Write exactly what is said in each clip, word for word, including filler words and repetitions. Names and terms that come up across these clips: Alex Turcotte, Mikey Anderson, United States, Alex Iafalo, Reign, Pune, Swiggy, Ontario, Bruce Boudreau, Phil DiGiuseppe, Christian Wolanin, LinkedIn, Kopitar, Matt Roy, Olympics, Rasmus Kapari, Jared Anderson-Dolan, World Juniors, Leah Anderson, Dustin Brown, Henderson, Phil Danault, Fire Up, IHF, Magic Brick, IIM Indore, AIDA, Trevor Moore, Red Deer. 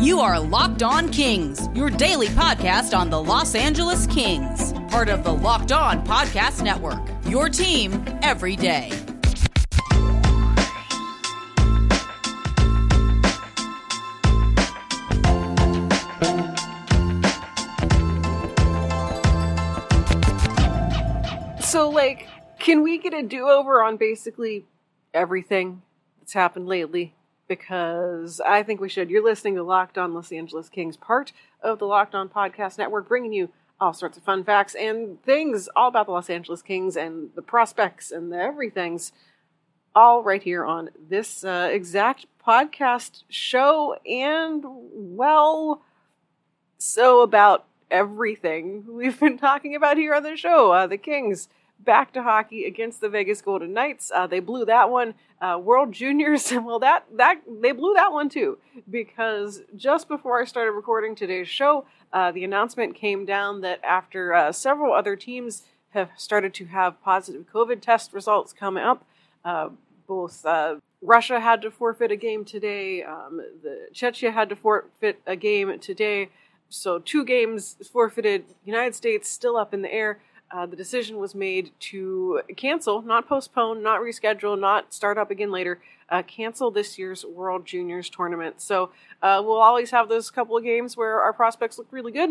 You are Locked On Kings, your daily podcast on the Los Angeles Kings. Part of the Locked On Podcast Network, your team every day. So, like, can we get a do-over on basically everything that's happened lately? Because I think we should. You're listening to Locked On Los Angeles Kings, part of the Locked On Podcast Network, bringing you all sorts of fun facts and things all about the Los Angeles Kings and the prospects and the everythings, all right here on this uh, exact podcast show. And, well, so about everything we've been talking about here on the show, uh, the Kings. Back to hockey against the Vegas Golden Knights. Uh, they blew that one. Uh, World Juniors, well, that that they blew that one too, because just before I started recording today's show, uh, the announcement came down that after uh, several other teams have started to have positive COVID test results come up, uh, both uh, Russia had to forfeit a game today, um, the Chechia had to forfeit a game today, so two games forfeited. United States still up in the air. Uh, the decision was made to cancel, not postpone, not reschedule, not start up again later, uh, cancel this year's World Juniors tournament. So uh, we'll always have those couple of games where our prospects look really good,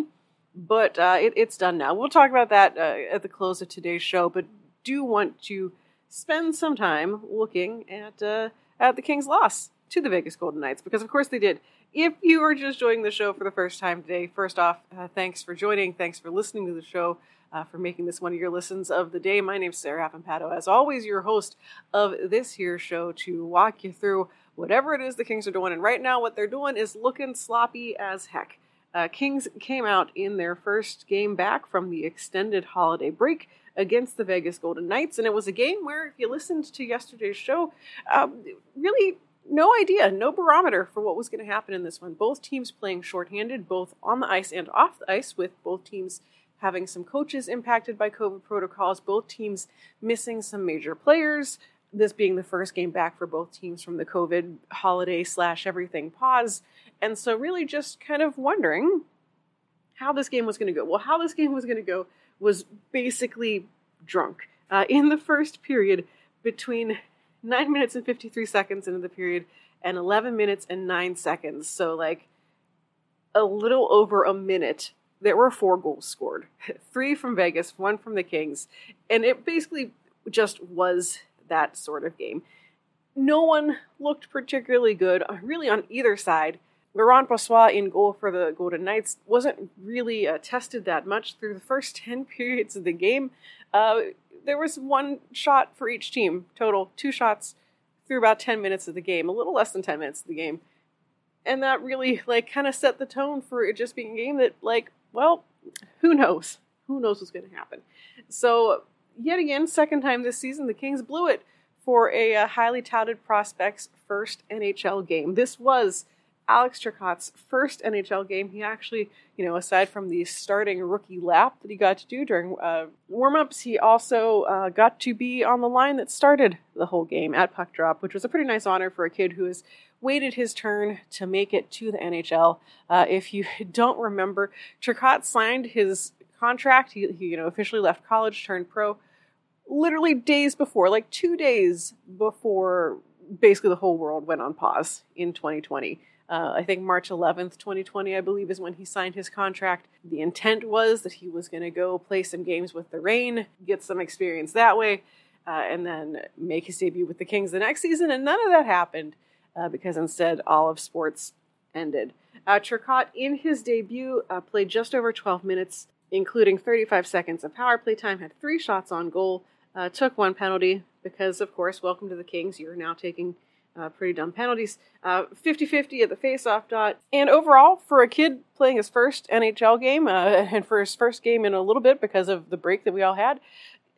but uh, it, it's done now. We'll talk about that uh, at the close of today's show, but do want to spend some time looking at, uh, at the Kings' loss to the Vegas Golden Knights, because of course they did. If you are just joining the show for the first time today, first off, uh, thanks for joining. Thanks for listening to the show, uh, for making this one of your listens of the day. My name is Sarah Appampato, as always, your host of this here show to walk you through whatever it is the Kings are doing. And right now what they're doing is looking sloppy as heck. Uh, Kings came out in their first game back from the extended holiday break against the Vegas Golden Knights. And it was a game where, if you listened to yesterday's show, um, really... no idea, no barometer for what was going to happen in this one. Both teams playing shorthanded, both on the ice and off the ice, with both teams having some coaches impacted by COVID protocols, both teams missing some major players, this being the first game back for both teams from the COVID holiday slash everything pause. And so really just kind of wondering how this game was going to go. Well, how this game was going to go was basically drunk. Uh, in the first period, between nine minutes and fifty-three seconds into the period, and eleven minutes and nine seconds. So, like, a little over a minute, there were four goals scored. Three from Vegas, one from the Kings. And it basically just was that sort of game. No one looked particularly good, really, on either side. Laurent Brossard in goal for the Golden Knights wasn't really uh, tested that much through the first ten periods of the game. Uh... There was one shot for each team, total two shots through about ten minutes of the game, a little less than ten minutes of the game. And that really, like, kind of set the tone for it just being a game that, like, well, who knows? Who knows what's going to happen? So, yet again, second time this season, the Kings blew it for a uh, highly touted prospect's first N H L game. This was Alex Turcotte's first N H L game. He actually, you know, aside from the starting rookie lap that he got to do during uh, warm-ups, he also uh, got to be on the line that started the whole game at puck drop, which was a pretty nice honor for a kid who has waited his turn to make it to the N H L. Uh, if you don't remember, Turcotte signed his contract. He, he, you know, officially left college, turned pro, literally days before, like two days before basically the whole world went on pause in twenty twenty. Uh, I think March eleventh, twenty twenty, I believe, is when he signed his contract. The intent was that he was going to go play some games with the Reign, get some experience that way, uh, and then make his debut with the Kings the next season. And none of that happened uh, because instead all of sports ended. Uh, Turcotte, in his debut, uh, played just over twelve minutes, including thirty-five seconds of power play time, had three shots on goal, uh, took one penalty because, of course, welcome to the Kings, you're now taking Uh, pretty dumb penalties, uh, fifty-fifty at the face-off dot. And overall, for a kid playing his first N H L game, uh, and for his first game in a little bit because of the break that we all had,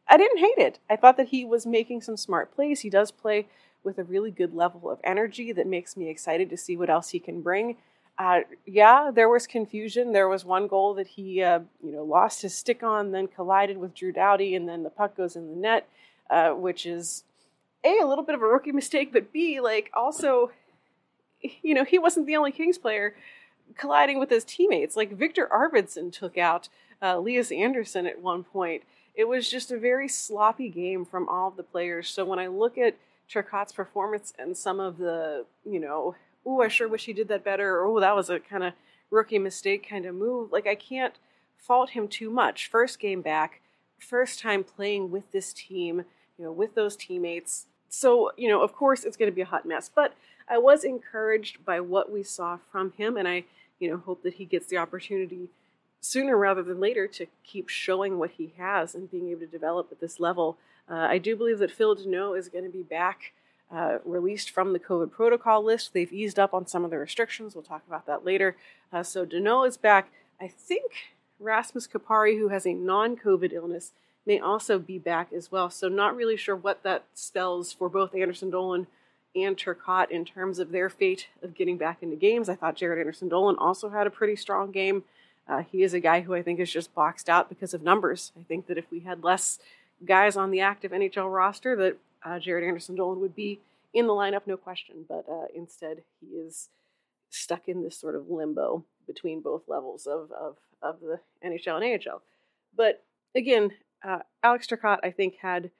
I didn't hate it. I thought that he was making some smart plays. He does play with a really good level of energy that makes me excited to see what else he can bring. Uh, yeah, there was confusion. There was one goal that he uh, you know, lost his stick on, then collided with Drew Doughty, and then the puck goes in the net, uh, which is A, a little bit of a rookie mistake, but B, like, also, you know, he wasn't the only Kings player colliding with his teammates. Like Victor Arvidsson took out uh, Leah Anderson at one point. It was just a very sloppy game from all of the players. So when I look at Turcotte's performance and some of the, you know, oh, I sure wish he did that better, or oh, that was a kind of rookie mistake kind of move, like I can't fault him too much. First game back, first time playing with this team, you know, with those teammates. So, you know, of course it's going to be a hot mess, but I was encouraged by what we saw from him, and I, you know, hope that he gets the opportunity sooner rather than later to keep showing what he has and being able to develop at this level. Uh, I do believe that Phil Danault is going to be back, uh, released from the COVID protocol list. They've eased up on some of the restrictions. We'll talk about that later. Uh, so Danault is back. I think Rasmus Kapari, who has a non-COVID illness, may also be back as well. So not really sure what that spells for both Anderson-Dolan and Turcotte in terms of their fate of getting back into games. I thought Jared Anderson-Dolan also had a pretty strong game. Uh, he is a guy who I think is just boxed out because of numbers. I think that if we had less guys on the active N H L roster, that uh, Jared Anderson-Dolan would be in the lineup, no question. But uh, instead, he is stuck in this sort of limbo between both levels of, of, of the N H L and A H L. But again, uh, Alex Turcotte, I think, had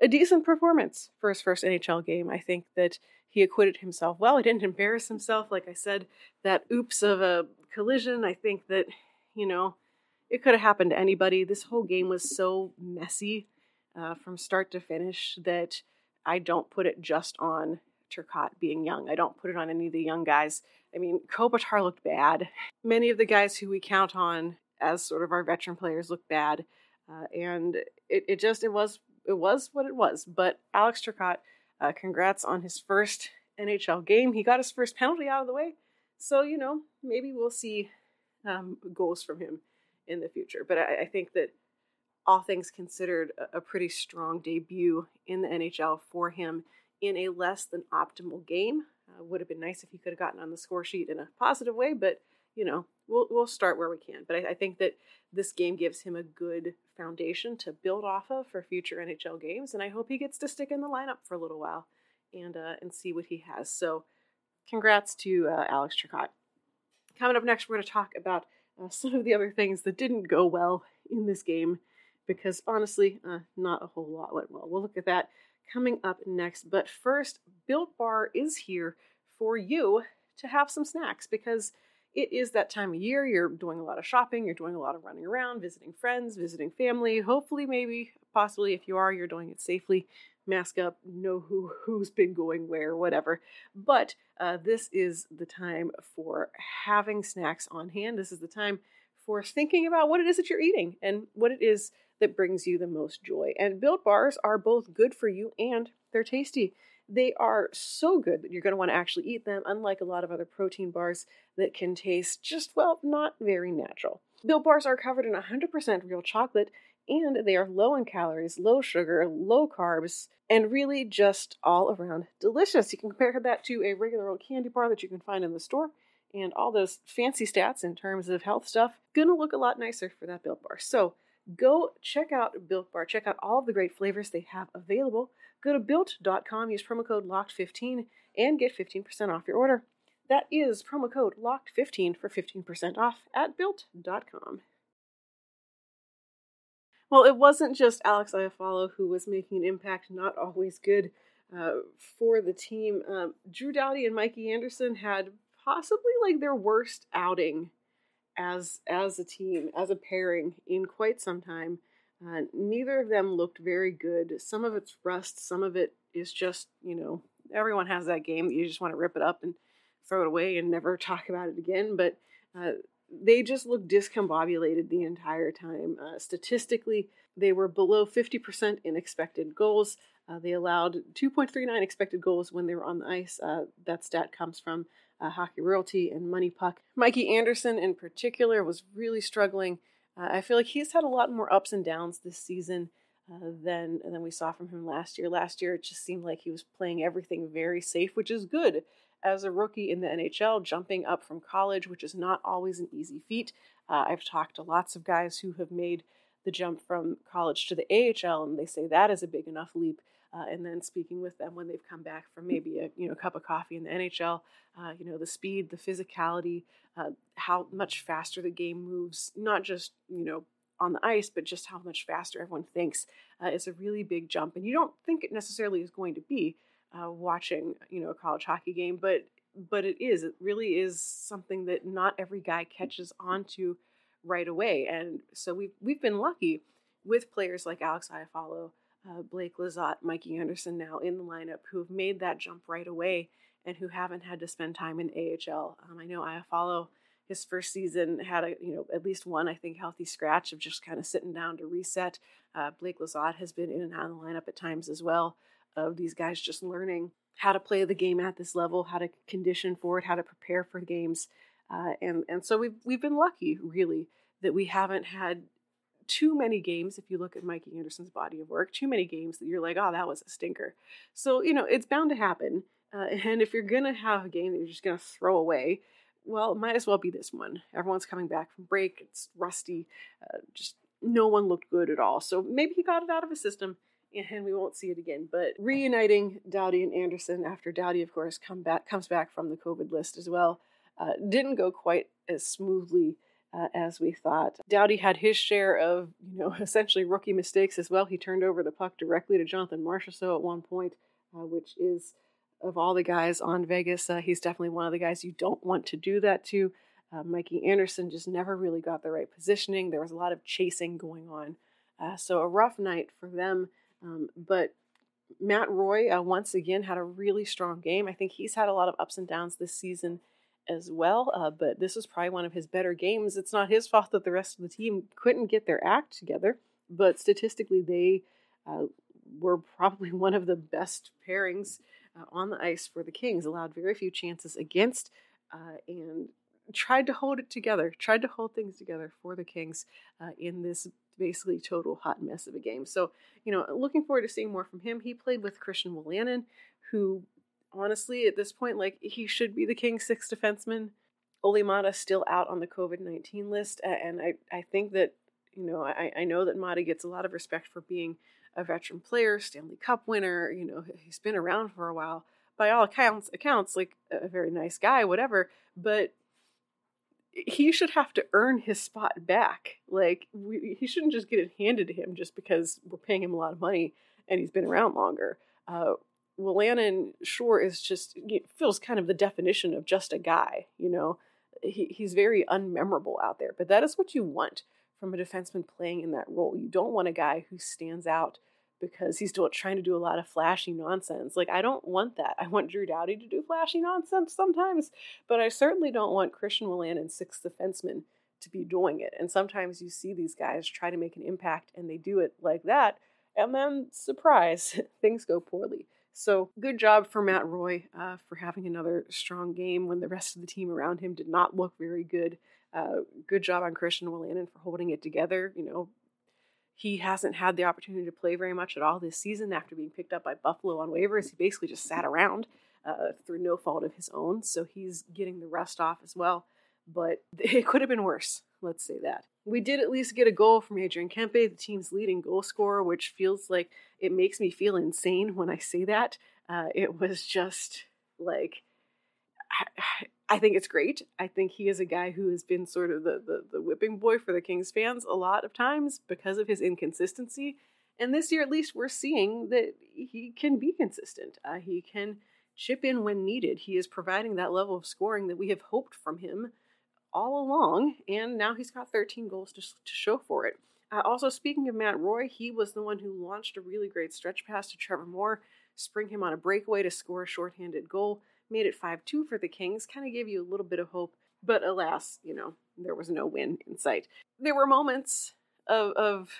a decent performance for his first N H L game. I think that he acquitted himself well. He didn't embarrass himself. Like I said, that oops of a collision, I think that, you know, it could have happened to anybody. This whole game was so messy uh, from start to finish that I don't put it just on Turcotte being young. I don't put it on any of the young guys. I mean, Kopitar looked bad. Many of the guys who we count on as sort of our veteran players looked bad. Uh, and it, it just, it was It was what it was. But Alex Turcotte, uh, congrats on his first N H L game. He got his first penalty out of the way. So, you know, maybe we'll see um, goals from him in the future. But I, I think that all things considered, a, a pretty strong debut in the N H L for him in a less than optimal game. Uh, would have been nice if he could have gotten on the score sheet in a positive way, but, you know, we'll we'll start where we can. But I, I think that this game gives him a good foundation to build off of for future N H L games, and I hope he gets to stick in the lineup for a little while and uh, and see what he has. So congrats to uh, Alex Turcotte. Coming up next, we're going to talk about uh, some of the other things that didn't go well in this game, because honestly, uh, not a whole lot went well. We'll look at that coming up next. But first, Built Bar is here for you to have some snacks, because it is that time of year. You're doing a lot of shopping, you're doing a lot of running around, visiting friends, visiting family. Hopefully, maybe, possibly, if you are, you're doing it safely. Mask up, know who, who's been going where, whatever. But uh, this is the time for having snacks on hand. This is the time for thinking about what it is that you're eating and what it is that brings you the most joy. And Built Bars are both good for you and they're tasty. They are so good that you're going to want to actually eat them, unlike a lot of other protein bars that can taste just, well, not very natural. Built Bars are covered in one hundred percent real chocolate, and they are low in calories, low sugar, low carbs, and really just all around delicious. You can compare that to a regular old candy bar that you can find in the store, and all those fancy stats in terms of health stuff going to look a lot nicer for that Built Bar. So go check out Built Bar. Check out all of the great flavors they have available. Go to built dot com, use promo code locked fifteen, and get fifteen percent off your order. That is promo code locked fifteen for fifteen percent off at built dot com. Well, it wasn't just Alex Iafalo who was making an impact, not always good uh, for the team. Um, Drew Doughty and Mikey Anderson had possibly like their worst outing as as a team, as a pairing, in quite some time. Uh, neither of them looked very good. Some of it's rust, some of it is just, you know, everyone has that game that you just want to rip it up and throw it away and never talk about it again, but uh, they just looked discombobulated the entire time. Uh, statistically, they were below fifty percent in expected goals. Uh, they allowed two point three nine expected goals when they were on the ice. Uh, that stat comes from uh, Hockey Royalty and Money Puck. Mikey Anderson, in particular, was really struggling. Uh, I feel like he's had a lot more ups and downs this season uh, than than we saw from him last year. Last year, it just seemed like he was playing everything very safe, which is good as a rookie in the N H L, jumping up from college, which is not always an easy feat. Uh, I've talked to lots of guys who have made the jump from college to the A H L, and they say that is a big enough leap uh, and then speaking with them when they've come back from maybe a you know a cup of coffee in the N H L. Uh, you know, the speed, the physicality, uh, how much faster the game moves, not just, you know, on the ice, but just how much faster everyone thinks uh, is a really big jump. And you don't think it necessarily is going to be uh, watching, you know, a college hockey game, but but it is. It really is something that not every guy catches on to right away. And so we've, we've been lucky with players like Alex Iafalo, uh, Blake Lizotte, Mikey Anderson now in the lineup, who have made that jump right away and who haven't had to spend time in A H L. Um, I know Iafalo, his first season had a you know at least one I think healthy scratch of just kind of sitting down to reset. Uh, Blake Lizotte has been in and out of the lineup at times as well. Of these guys just learning how to play the game at this level, how to condition for it, how to prepare for games, uh, and and so we've we've been lucky really that we haven't had too many games. If you look at Mikey Anderson's body of work, too many games that you're like, oh, that was a stinker. So you know it's bound to happen. Uh, and if you're gonna have a game that you're just gonna throw away, well, it might as well be this one. Everyone's coming back from break. It's rusty. Uh, just no one looked good at all. So maybe he got it out of his system, and we won't see it again. But reuniting Doughty and Anderson after Doughty, of course, come back comes back from the COVID list as well. Uh, didn't go quite as smoothly uh, as we thought. Doughty had his share of, you know, essentially rookie mistakes as well. He turned over the puck directly to Jonathan Marchessault at one point, uh, which is... of all the guys on Vegas, uh, he's definitely one of the guys you don't want to do that to. Uh, Mikey Anderson just never really got the right positioning. There was a lot of chasing going on. Uh, so a rough night for them. Um, but Matt Roy, uh, once again, had a really strong game. I think he's had a lot of ups and downs this season as well. Uh, but this was probably one of his better games. It's not his fault that the rest of the team couldn't get their act together. But statistically, they uh, were probably one of the best pairings Uh, on the ice for the Kings, allowed very few chances against, uh, and tried to hold it together, tried to hold things together for the Kings uh, in this basically total hot mess of a game. So, you know, looking forward to seeing more from him. He played with Christian Wolanin, who honestly at this point, like he should be the Kings' sixth defenseman. Olli Määttä still out on the covid nineteen list. Uh, and I, I think that, you know, I, I know that Määttä gets a lot of respect for being a veteran player, Stanley Cup winner, you know, he's been around for a while. By all accounts, accounts like a very nice guy, whatever, but he should have to earn his spot back. Like, we, he shouldn't just get it handed to him just because we're paying him a lot of money and he's been around longer. Uh, Wolanin, sure, is just, feels kind of the definition of just a guy, you know. He, he's very unmemorable out there, but that is what you want from a defenseman playing in that role. You don't want a guy who stands out because he's still trying to do a lot of flashy nonsense. Like, I don't want that. I want Drew Doughty to do flashy nonsense sometimes, but I certainly don't want Christian Wolanin's sixth defenseman to be doing it. And sometimes you see these guys try to make an impact and they do it like that, and then, surprise, things go poorly. So good job for Matt Roy uh, for having another strong game when the rest of the team around him did not look very good. Uh, good job on Christian Wolanin for holding it together. You know, he hasn't had the opportunity to play very much at all this season after being picked up by Buffalo on waivers. He basically just sat around uh, through no fault of his own. So he's getting the rust off as well. But it could have been worse. Let's say that. We did at least get a goal from Adrian Kempe, the team's leading goal scorer, which feels like it makes me feel insane when I say that. Uh, it was just like... I, I think it's great. I think he is a guy who has been sort of the, the, the whipping boy for the Kings fans a lot of times because of his inconsistency. And this year, at least, we're seeing that he can be consistent. Uh, he can chip in when needed. He is providing that level of scoring that we have hoped from him all along. And now he's got thirteen goals to, to show for it. Uh, also, speaking of Matt Roy, he was the one who launched a really great stretch pass to Trevor Moore, spring him on a breakaway to score a shorthanded goal. Made it five two for the Kings, kind of gave you a little bit of hope, but alas, you know, there was no win in sight. There were moments of, of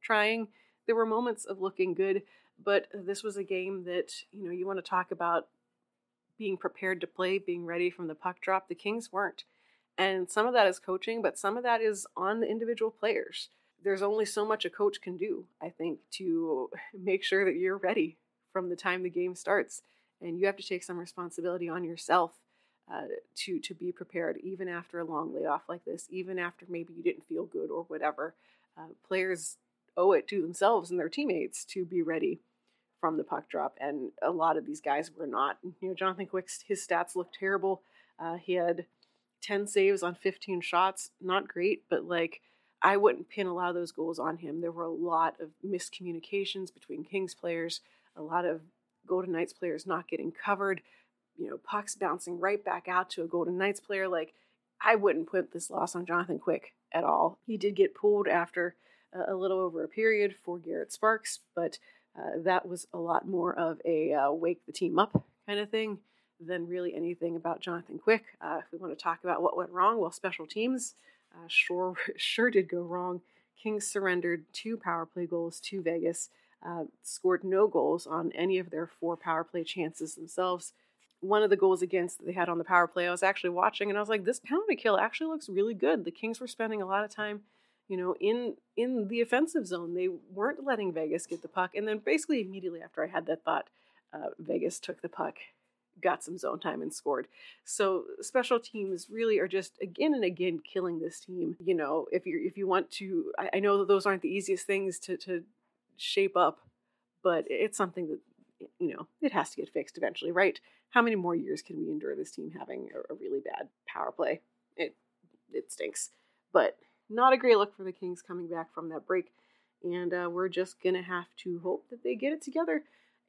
trying, there were moments of looking good, but this was a game that, you know, you want to talk about being prepared to play, being ready from the puck drop. The Kings weren't. And some of that is coaching, but some of that is on the individual players. There's only so much a coach can do, I think, to make sure that you're ready from the time the game starts. And you have to take some responsibility on yourself uh, to to be prepared, even after a long layoff like this, even after maybe you didn't feel good or whatever. Uh, players owe it to themselves and their teammates to be ready from the puck drop, and a lot of these guys were not. You know, Jonathan Quick's, his stats look terrible. Uh, he had ten saves on fifteen shots. Not great, but like, I wouldn't pin a lot of those goals on him. There were a lot of miscommunications between Kings players, a lot of Golden Knights players not getting covered, you know, pucks bouncing right back out to a Golden Knights player. Like, I wouldn't put this loss on Jonathan Quick at all. He did get pulled after uh, a little over a period for Garrett Sparks, but uh, that was a lot more of a uh, wake the team up kind of thing than really anything about Jonathan Quick. Uh, if we want to talk about what went wrong, well, special teams uh, sure sure did go wrong. Kings surrendered two power play goals to Vegas, uh, scored no goals on any of their four power play chances themselves. One of the goals against that they had on the power play, I was actually watching, and I was like, this penalty kill actually looks really good. The Kings were spending a lot of time, you know, in in the offensive zone. They weren't letting Vegas get the puck. And then basically immediately after I had that thought, uh, Vegas took the puck, got some zone time, and scored. So special teams really are just again and again killing this team. You know, if you if you want to, I, I know that those aren't the easiest things to to shape up, but it's something that, you know, it has to get fixed eventually, right? How many more years can we endure this team having a, a really bad power play? It it stinks. But not a great look for the Kings coming back from that break. And uh, we're just going to have to hope that they get it together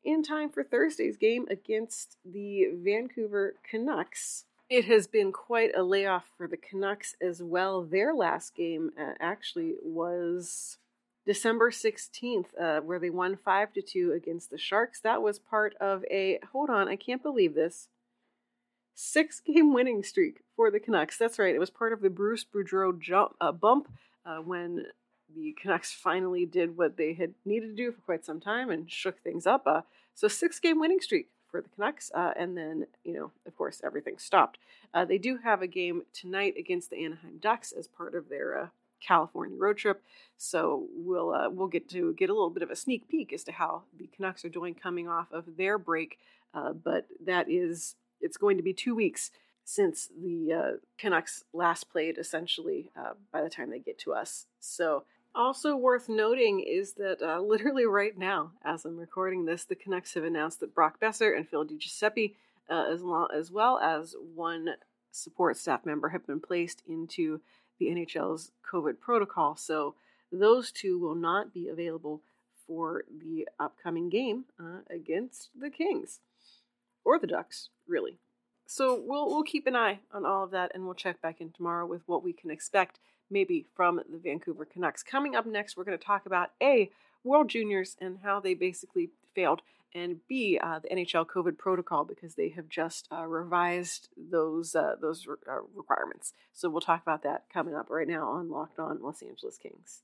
in time for Thursday's game against the Vancouver Canucks. It has been quite a layoff for the Canucks as well. Their last game uh, actually was December sixteenth, uh, where they won five to two against the Sharks. That was part of a, hold on, I can't believe this, six-game winning streak for the Canucks. That's right, it was part of the Bruce Boudreau jump, uh, bump uh, when the Canucks finally did what they had needed to do for quite some time and shook things up. Uh, so six-game winning streak for the Canucks, uh, and then, you know, of course, everything stopped. Uh, they do have a game tonight against the Anaheim Ducks as part of their Uh, California road trip, so we'll uh, we'll get to get a little bit of a sneak peek as to how the Canucks are doing coming off of their break, uh, but that is, it's going to be two weeks since the uh, Canucks last played, essentially, uh, by the time they get to us. So also worth noting is that uh, literally right now, as I'm recording this, the Canucks have announced that Brock Besser and Phil DiGiuseppe, uh, as, long, as well as one support staff member, have been placed into the N H L's COVID protocol, so those two will not be available for the upcoming game uh, against the Kings, or the Ducks, really. So we'll we'll keep an eye on all of that, and we'll check back in tomorrow with what we can expect, maybe, from the Vancouver Canucks. Coming up next, we're going to talk about A, World Juniors and how they basically failed, and B, uh, the N H L COVID protocol, because they have just uh, revised those uh, those re- uh, requirements. So we'll talk about that coming up right now on Locked On Los Angeles Kings.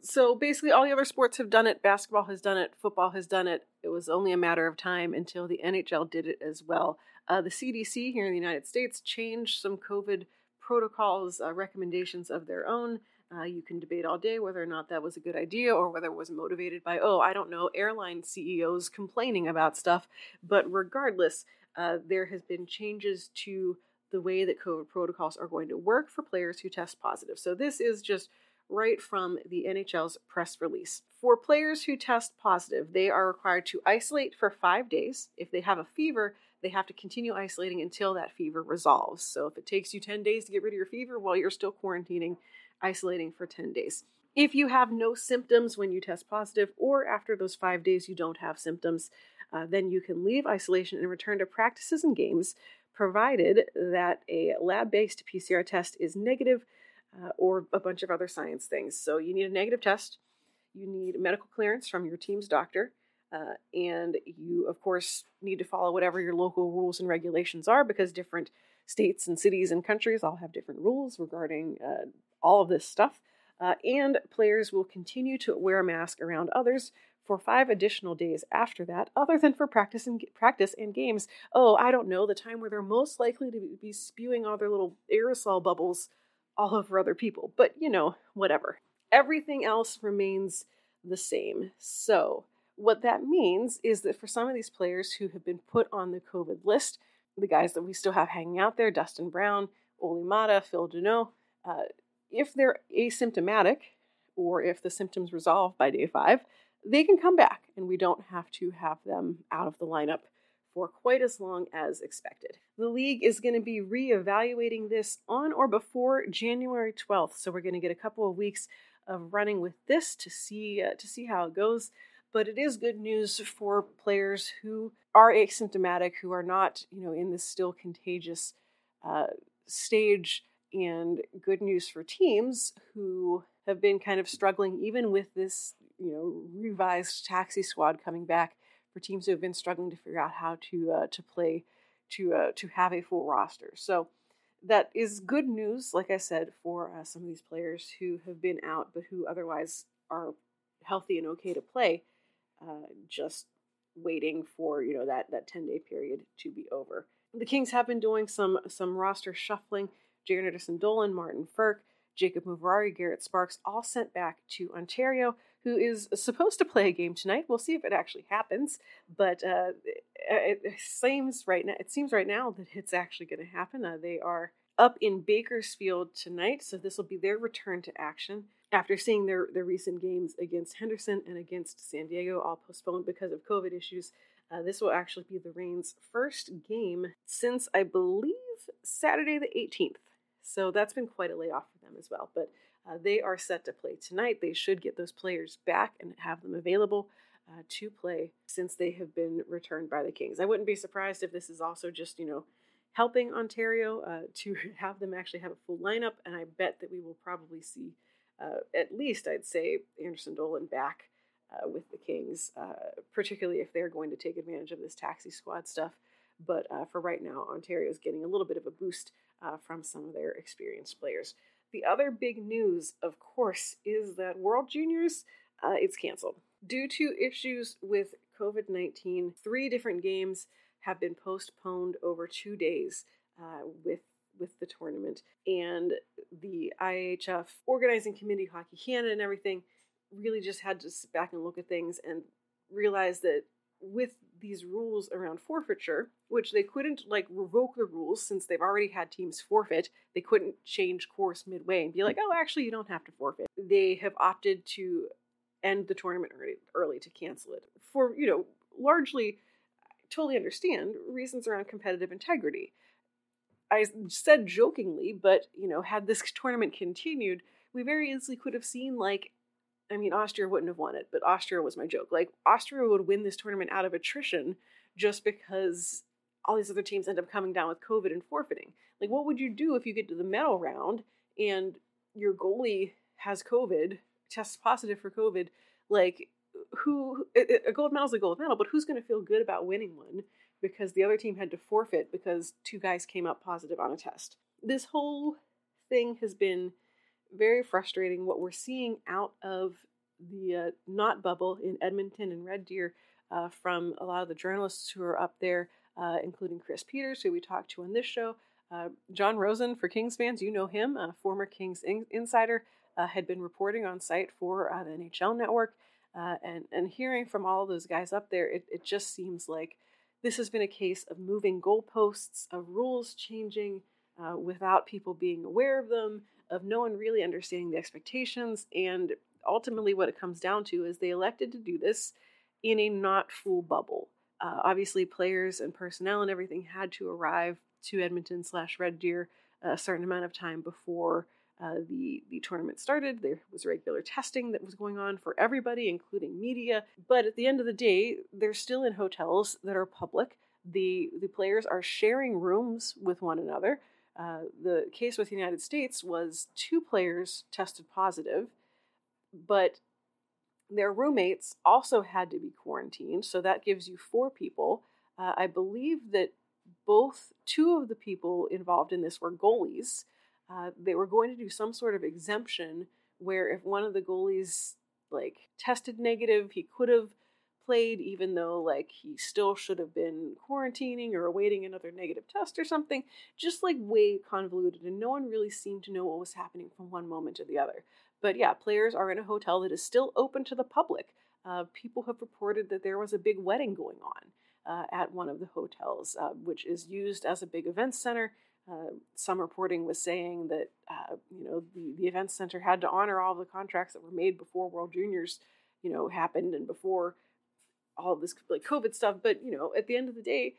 So basically all the other sports have done it. Basketball has done it. Football has done it. It was only a matter of time until the N H L did it as well. Uh, the C D C here in the United States changed some COVID protocols, uh, recommendations of their own. Uh, you can debate all day whether or not that was a good idea or whether it was motivated by, oh, I don't know, airline C E Os complaining about stuff. But regardless, uh, there has been changes to the way that COVID protocols are going to work for players who test positive. So this is just right from the N H L's press release. For players who test positive, they are required to isolate for five days. If they have a fever, they have to continue isolating until that fever resolves. So if it takes you ten days to get rid of your fever, well, you're still quarantining, isolating for ten days. If you have no symptoms when you test positive, or after those five days you don't have symptoms, uh, then you can leave isolation and return to practices and games, provided that a lab-based P C R test is negative, uh, or a bunch of other science things. So you need a negative test, you need medical clearance from your team's doctor, uh, and you, of course, need to follow whatever your local rules and regulations are, because different states and cities and countries all have different rules regarding uh, all of this stuff, uh, and players will continue to wear a mask around others for five additional days after that, other than for practice and practice and games. Oh, I don't know, the time where they're most likely to be spewing all their little aerosol bubbles all over other people, but you know, whatever. Everything else remains the same. So what that means is that for some of these players who have been put on the COVID list, the guys that we still have hanging out there, Dustin Brown, Olli Määttä, Phil Danault, uh, if they're asymptomatic, or if the symptoms resolve by day five, they can come back, and we don't have to have them out of the lineup for quite as long as expected. The league is going to be reevaluating this on or before January twelfth, so we're going to get a couple of weeks of running with this to see uh, to see how it goes. But it is good news for players who are asymptomatic, who are not, you know, in this still contagious uh, stage, and good news for teams who have been kind of struggling, even with this, you know, revised taxi squad coming back, for teams who have been struggling to figure out how to uh, to play, to uh, to have a full roster. So that is good news, like I said, for uh, some of these players who have been out, but who otherwise are healthy and okay to play, uh, just waiting for, you know, that, that ten-day period to be over. The Kings have been doing some some roster shuffling. Jared Anderson-Dolan, Martin Firk, Jacob Muvrari, Garrett Sparks, all sent back to Ontario, who is supposed to play a game tonight. We'll see if it actually happens, but uh, it, it seems right now. It seems right now that it's actually going to happen. Uh, they are up in Bakersfield tonight, so this will be their return to action after seeing their their recent games against Henderson and against San Diego, all postponed because of COVID issues. Uh, this will actually be the Reign's first game since, I believe, Saturday the eighteenth. So that's been quite a layoff for them as well, but uh, they are set to play tonight. They should get those players back and have them available uh, to play since they have been returned by the Kings. I wouldn't be surprised if this is also just, you know, helping Ontario uh, to have them actually have a full lineup, and I bet that we will probably see uh, at least, I'd say, Anderson-Dolan back uh, with the Kings, uh, particularly if they're going to take advantage of this taxi squad stuff. But uh, for right now, Ontario is getting a little bit of a boost uh, from some of their experienced players. The other big news, of course, is that World Juniors, uh, it's canceled. Due to issues with COVID nineteen, three different games have been postponed over two days uh, with, with the tournament. And the I H F Organizing Committee, Hockey Canada and everything, really just had to sit back and look at things and realize that with these rules around forfeiture, which they couldn't like revoke the rules since they've already had teams forfeit, they couldn't change course midway and be like, oh, actually, you don't have to forfeit. They have opted to end the tournament early, early to cancel it for, you know, largely, I totally understand, reasons around competitive integrity. I said jokingly, but, you know, had this tournament continued, we very easily could have seen, like, I mean, Austria wouldn't have won it, but Austria was my joke. Like, Austria would win this tournament out of attrition just because all these other teams end up coming down with COVID and forfeiting. Like, what would you do if you get to the medal round and your goalie has COVID, tests positive for COVID? Like, who, a gold medal's a gold medal, but who's going to feel good about winning one because the other team had to forfeit because two guys came up positive on a test? This whole thing has been very frustrating. What we're seeing out of the uh, not bubble in Edmonton and Red Deer uh, from a lot of the journalists who are up there, uh, including Chris Peters, who we talked to on this show, uh, John Rosen, for Kings fans, you know him, a former Kings in- insider, uh, had been reporting on site for uh, the N H L Network, uh, and, and hearing from all of those guys up there, it, it just seems like this has been a case of moving goalposts, of rules changing uh, without people being aware of them, of no one really understanding the expectations, and ultimately what it comes down to is they elected to do this in a not full bubble. Uh, obviously, players and personnel and everything had to arrive to Edmonton slash Red Deer a certain amount of time before uh, the, the tournament started. There was regular testing that was going on for everybody, including media, but at the end of the day, they're still in hotels that are public. The, the players are sharing rooms with one another. Uh, the case with the United States was two players tested positive, but their roommates also had to be quarantined, so that gives you four people. Uh, I believe that both two of the people involved in this were goalies. Uh, they were going to do some sort of exemption where if one of the goalies like tested negative, he could have played, even though like he still should have been quarantining or awaiting another negative test or something. Just like way convoluted, and no one really seemed to know what was happening from one moment to the other. But yeah, players are in a hotel that is still open to the public. Uh, people have reported that there was a big wedding going on uh, at one of the hotels, uh, which is used as a big event center. Uh, some reporting was saying that uh, you know the, the event center had to honor all the contracts that were made before World Juniors you know, happened and before all this like COVID stuff. But, you know, at the end of the day,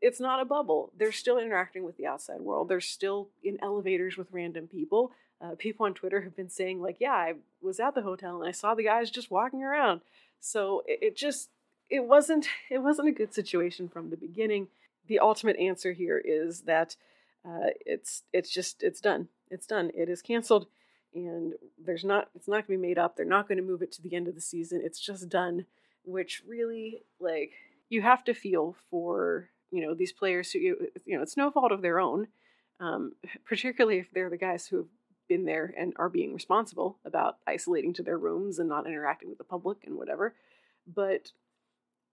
it's not a bubble. They're still interacting with the outside world. They're still in elevators with random people. Uh, people on Twitter have been saying, like, yeah, I was at the hotel and I saw the guys just walking around. So it, it just, it wasn't, it wasn't a good situation from the beginning. The ultimate answer here is that uh, it's, it's just, it's done. It's done. It is canceled. And there's not, it's not going to be made up. They're not going to move it to the end of the season. It's just done, which really, like, you have to feel for, you know, these players who, you know, it's no fault of their own, um, particularly if they're the guys who have been there and are being responsible about isolating to their rooms and not interacting with the public and whatever. But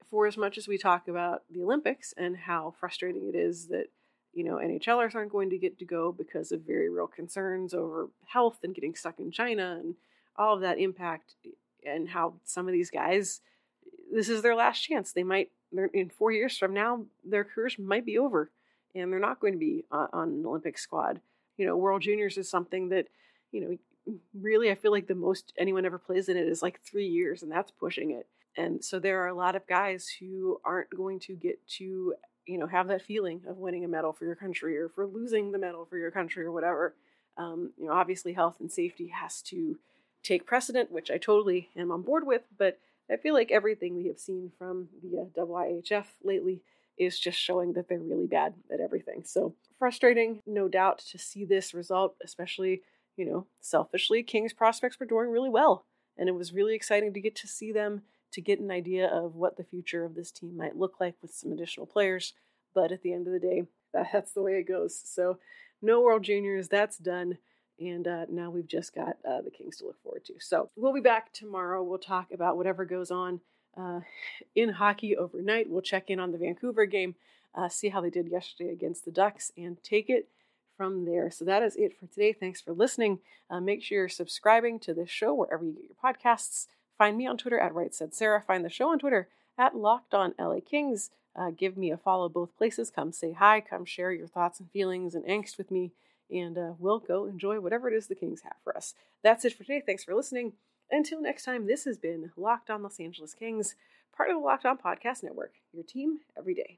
for as much as we talk about the Olympics and how frustrating it is that, you know, NHLers aren't going to get to go because of very real concerns over health and getting stuck in China and all of that impact, and how some of these guys, this is their last chance. They might, in four years from now, their careers might be over and they're not going to be on an Olympic squad. You know, World Juniors is something that, you know, really I feel like the most anyone ever plays in it is like three years and that's pushing it. And so there are a lot of guys who aren't going to get to, you know, have that feeling of winning a medal for your country or for losing the medal for your country or whatever. Um, you know, obviously health and safety has to take precedent, which I totally am on board with, but I feel like everything we have seen from the uh, W I H F lately is just showing that they're really bad at everything. So frustrating, no doubt, to see this result, especially, you know, selfishly, Kings prospects were doing really well. And it was really exciting to get to see them, to get an idea of what the future of this team might look like with some additional players. But at the end of the day, that, that's the way it goes. So no World Juniors, that's done. And uh, now we've just got uh, the Kings to look forward to. So we'll be back tomorrow. We'll talk about whatever goes on uh, in hockey overnight. We'll check in on the Vancouver game, uh, see how they did yesterday against the Ducks, and take it from there. So that is it for today. Thanks for listening. Uh, make sure you're subscribing to this show wherever you get your podcasts. Find me on Twitter at Right Said Sarah. Find the show on Twitter at Locked On L A Kings. Uh, give me a follow both places. Come say hi. Come share your thoughts and feelings and angst with me. And uh, we'll go enjoy whatever it is the Kings have for us. That's it for today. Thanks for listening. Until next time, this has been Locked On Los Angeles Kings, part of the Locked On Podcast Network, your team every day.